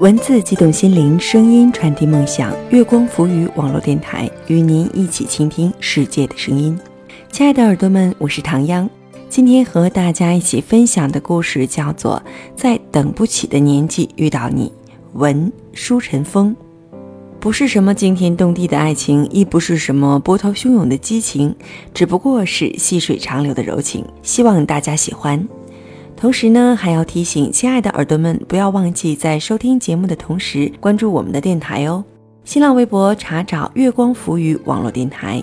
文字激动心灵，声音传递梦想。月光浮语网络电台与您一起倾听世界的声音。亲爱的耳朵们，我是唐央，今天和大家一起分享的故事叫做在等不起的年纪遇到你，文舒晨风。不是什么惊天动地的爱情，亦不是什么波涛汹涌的激情，只不过是细水长流的柔情，希望大家喜欢。同时呢，还要提醒亲爱的耳朵们，不要忘记在收听节目的同时关注我们的电台哦。新浪微博查找月光浮语网络电台，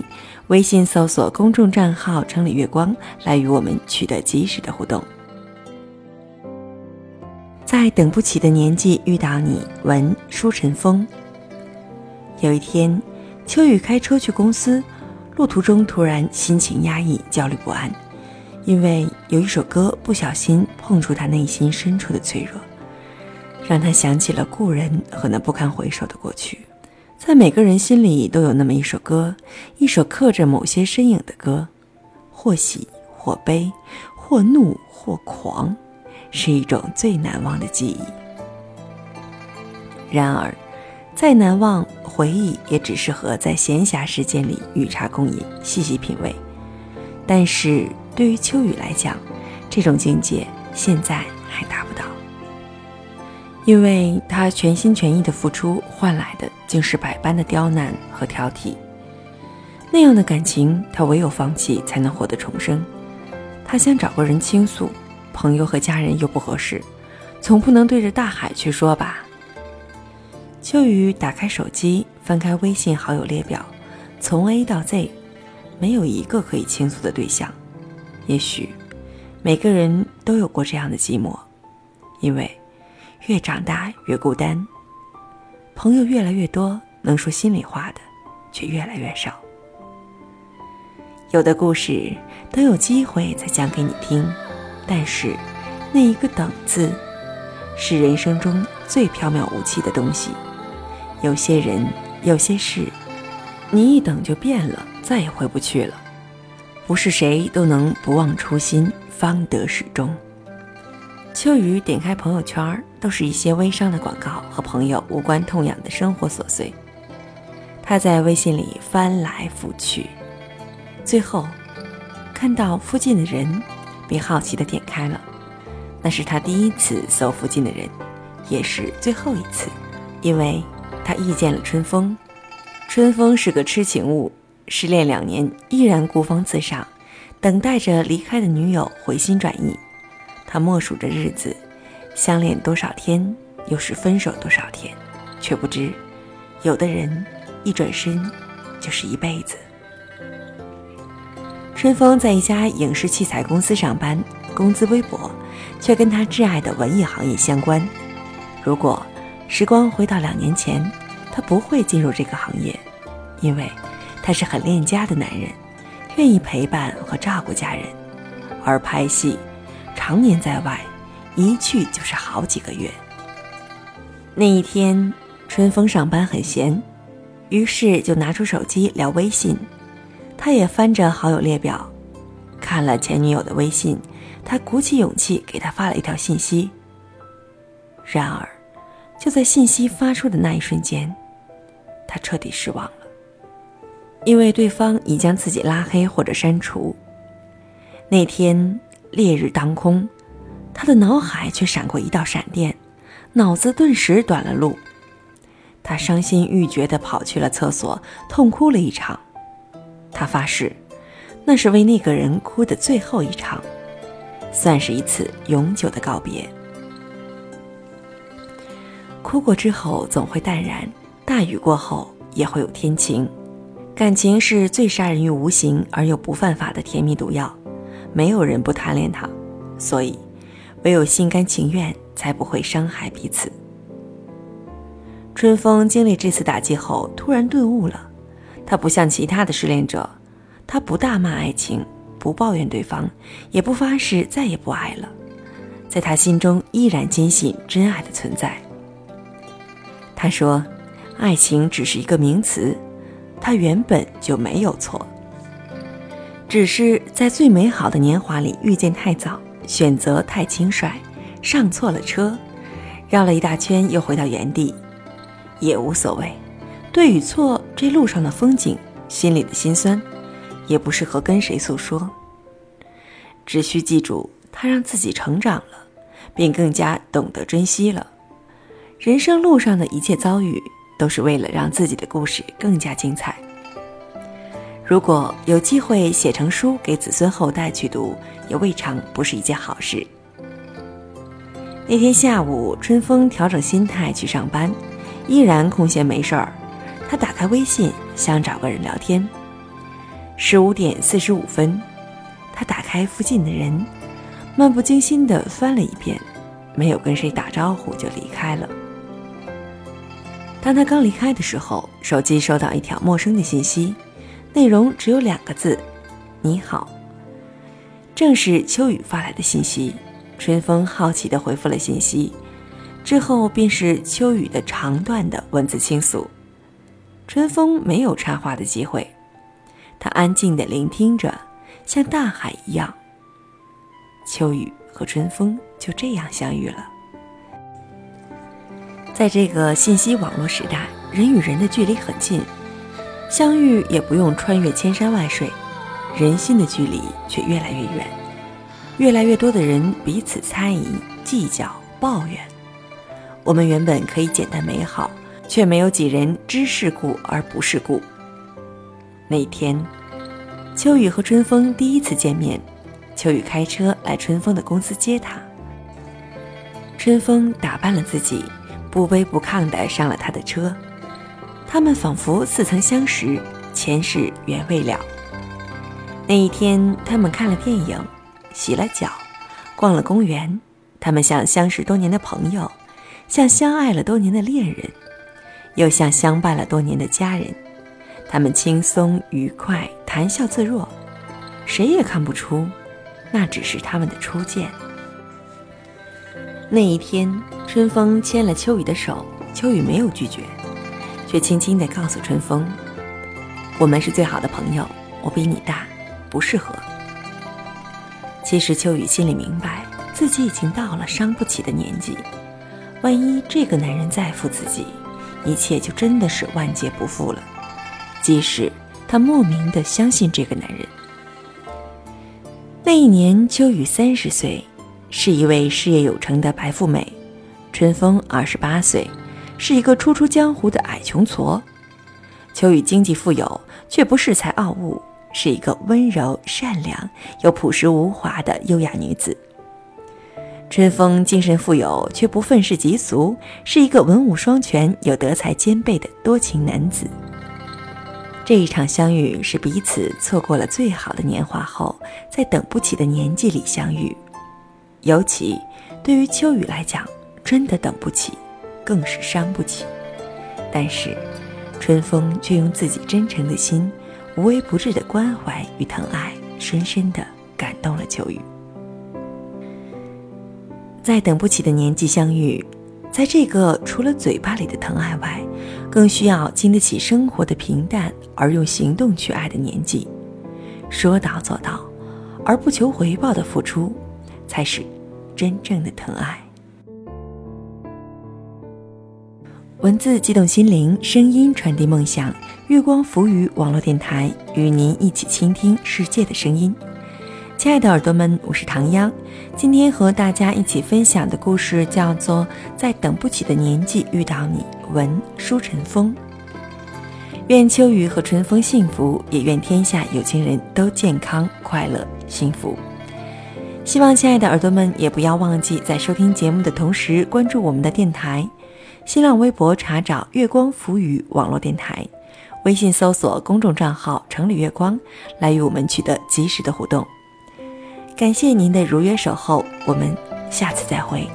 微信搜索公众账号城里月光，来与我们取得及时的互动。在等不起的年纪遇到你，文舒晨风。有一天，秋雨开车去公司，路途中突然心情压抑，焦虑不安，因为有一首歌不小心碰触他内心深处的脆弱，让他想起了故人和那不堪回首的过去。在每个人心里都有那么一首歌，一首刻着某些身影的歌，或喜或悲，或怒或狂，是一种最难忘的记忆。然而再难忘，回忆也只适合在闲暇时间里与茶共饮，细细品味。但是对于秋雨来讲，这种境界现在还达不到，因为他全心全意的付出，换来的竟是百般的刁难和挑剔。那样的感情，他唯有放弃才能获得重生。他想找个人倾诉，朋友和家人又不合适，总不能对着大海去说吧。秋雨打开手机，翻开微信好友列表，从 A 到 Z， 没有一个可以倾诉的对象。也许每个人都有过这样的寂寞，因为越长大越孤单，朋友越来越多，能说心里话的却越来越少。有的故事都有机会再讲给你听，但是那一个等字是人生中最缥缈无期的东西。有些人有些事，你一等就变了，再也回不去了。不是谁都能不忘初心，方得始终。秋雨点开朋友圈，都是一些微商的广告和朋友无关痛痒的生活琐碎。他在微信里翻来覆去，最后看到附近的人，便好奇地点开了。那是他第一次搜附近的人，也是最后一次，因为他遇见了春风。春风是个痴情物，失恋2年依然孤芳自赏，等待着离开的女友回心转意。他默数着日子，相恋多少天，又是分手多少天，却不知有的人一转身就是一辈子。春风在一家影视器材公司上班，工资微薄，却跟他挚爱的文艺行业相关。如果时光回到2年前，他不会进入这个行业，因为他是很恋家的男人，愿意陪伴和照顾家人，而拍戏常年在外，一去就是好几个月。那一天春风上班很闲，于是就拿出手机聊微信。他也翻着好友列表，看了前女友的微信，他鼓起勇气给她发了一条信息。然而就在信息发出的那一瞬间，他彻底失望了，因为对方已将自己拉黑或者删除。那天烈日当空，他的脑海却闪过一道闪电，脑子顿时短了路。他伤心欲绝地跑去了厕所，痛哭了一场。他发誓，那是为那个人哭的最后一场，算是一次永久的告别。哭过之后总会淡然，大雨过后也会有天晴。感情是最杀人于无形而又不犯法的甜蜜毒药，没有人不贪恋它，所以唯有心甘情愿才不会伤害彼此。春风经历这次打击后突然顿悟了，他不像其他的失恋者，他不大骂爱情，不抱怨对方，也不发誓再也不爱了，在他心中依然坚信真爱的存在。他说，爱情只是一个名词，它原本就没有错，只是在最美好的年华里遇见太早，选择太轻率，上错了车，绕了一大圈又回到原地，也无所谓。对与错，这路上的风景，心里的辛酸，也不适合跟谁诉说。只需记住，他让自己成长了，并更加懂得珍惜了。人生路上的一切遭遇，都是为了让自己的故事更加精彩。如果有机会写成书给子孙后代去读，也未尝不是一件好事。那天下午，春风调整心态去上班，依然空闲没事儿。他打开微信，想找个人聊天。15点45分，他打开附近的人，漫不经心地翻了一遍，没有跟谁打招呼就离开了。当他刚离开的时候，手机收到一条陌生的信息，内容只有2个字：你好。正是秋雨发来的信息。春风好奇地回复了信息，之后便是秋雨的长段的文字倾诉。春风没有插话的机会，他安静地聆听着，像大海一样。秋雨和春风就这样相遇了。在这个信息网络时代，人与人的距离很近，相遇也不用穿越千山万水，人心的距离却越来越远。越来越多的人彼此猜疑、计较、抱怨。我们原本可以简单美好，却没有几人知世故而不世故。那天，秋雨和春风第一次见面，秋雨开车来春风的公司接他。春风打扮了自己，不卑不亢地上了他的车。他们仿佛似曾相识，前世缘未了。那一天，他们看了电影，洗了脚，逛了公园。他们像相识多年的朋友，像相爱了多年的恋人，又像相伴了多年的家人。他们轻松愉快，谈笑自若，谁也看不出那只是他们的初见。那一天，春风牵了秋雨的手，秋雨没有拒绝，却轻轻地告诉春风，我们是最好的朋友，我比你大，不适合。其实秋雨心里明白，自己已经到了伤不起的年纪，万一这个男人再负自己，一切就真的是万劫不复了。即使他莫名地相信这个男人。那一年，秋雨30岁，是一位事业有成的白富美；春风28岁，是一个初出江湖的矮穷矬。秋雨经济富有，却不恃才傲物，是一个温柔善良又朴实无华的优雅女子。春风精神富有，却不愤世嫉俗，是一个文武双全又德才兼备的多情男子。这一场相遇是彼此错过了最好的年华后，在等不起的年纪里相遇。尤其对于秋雨来讲，真的等不起，更是伤不起。但是春风却用自己真诚的心，无微不至的关怀与疼爱，深深地感动了秋雨。在等不起的年纪相遇，在这个除了嘴巴里的疼爱外，更需要经得起生活的平淡而用行动去爱的年纪，说到做到，而不求回报的付出，才是真正的疼爱。文字激动心灵，声音传递梦想。月光浮语网络电台与您一起倾听世界的声音。亲爱的耳朵们，我是唐央，今天和大家一起分享的故事叫做《在等不起的年纪遇到你》，文舒晨风。愿秋雨和春风幸福，也愿天下有情人都健康快乐幸福。希望亲爱的耳朵们也不要忘记在收听节目的同时关注我们的电台，新浪微博查找月光浮语网络电台，微信搜索公众账号城里月光，来与我们取得及时的互动。感谢您的如约守候，我们下次再会。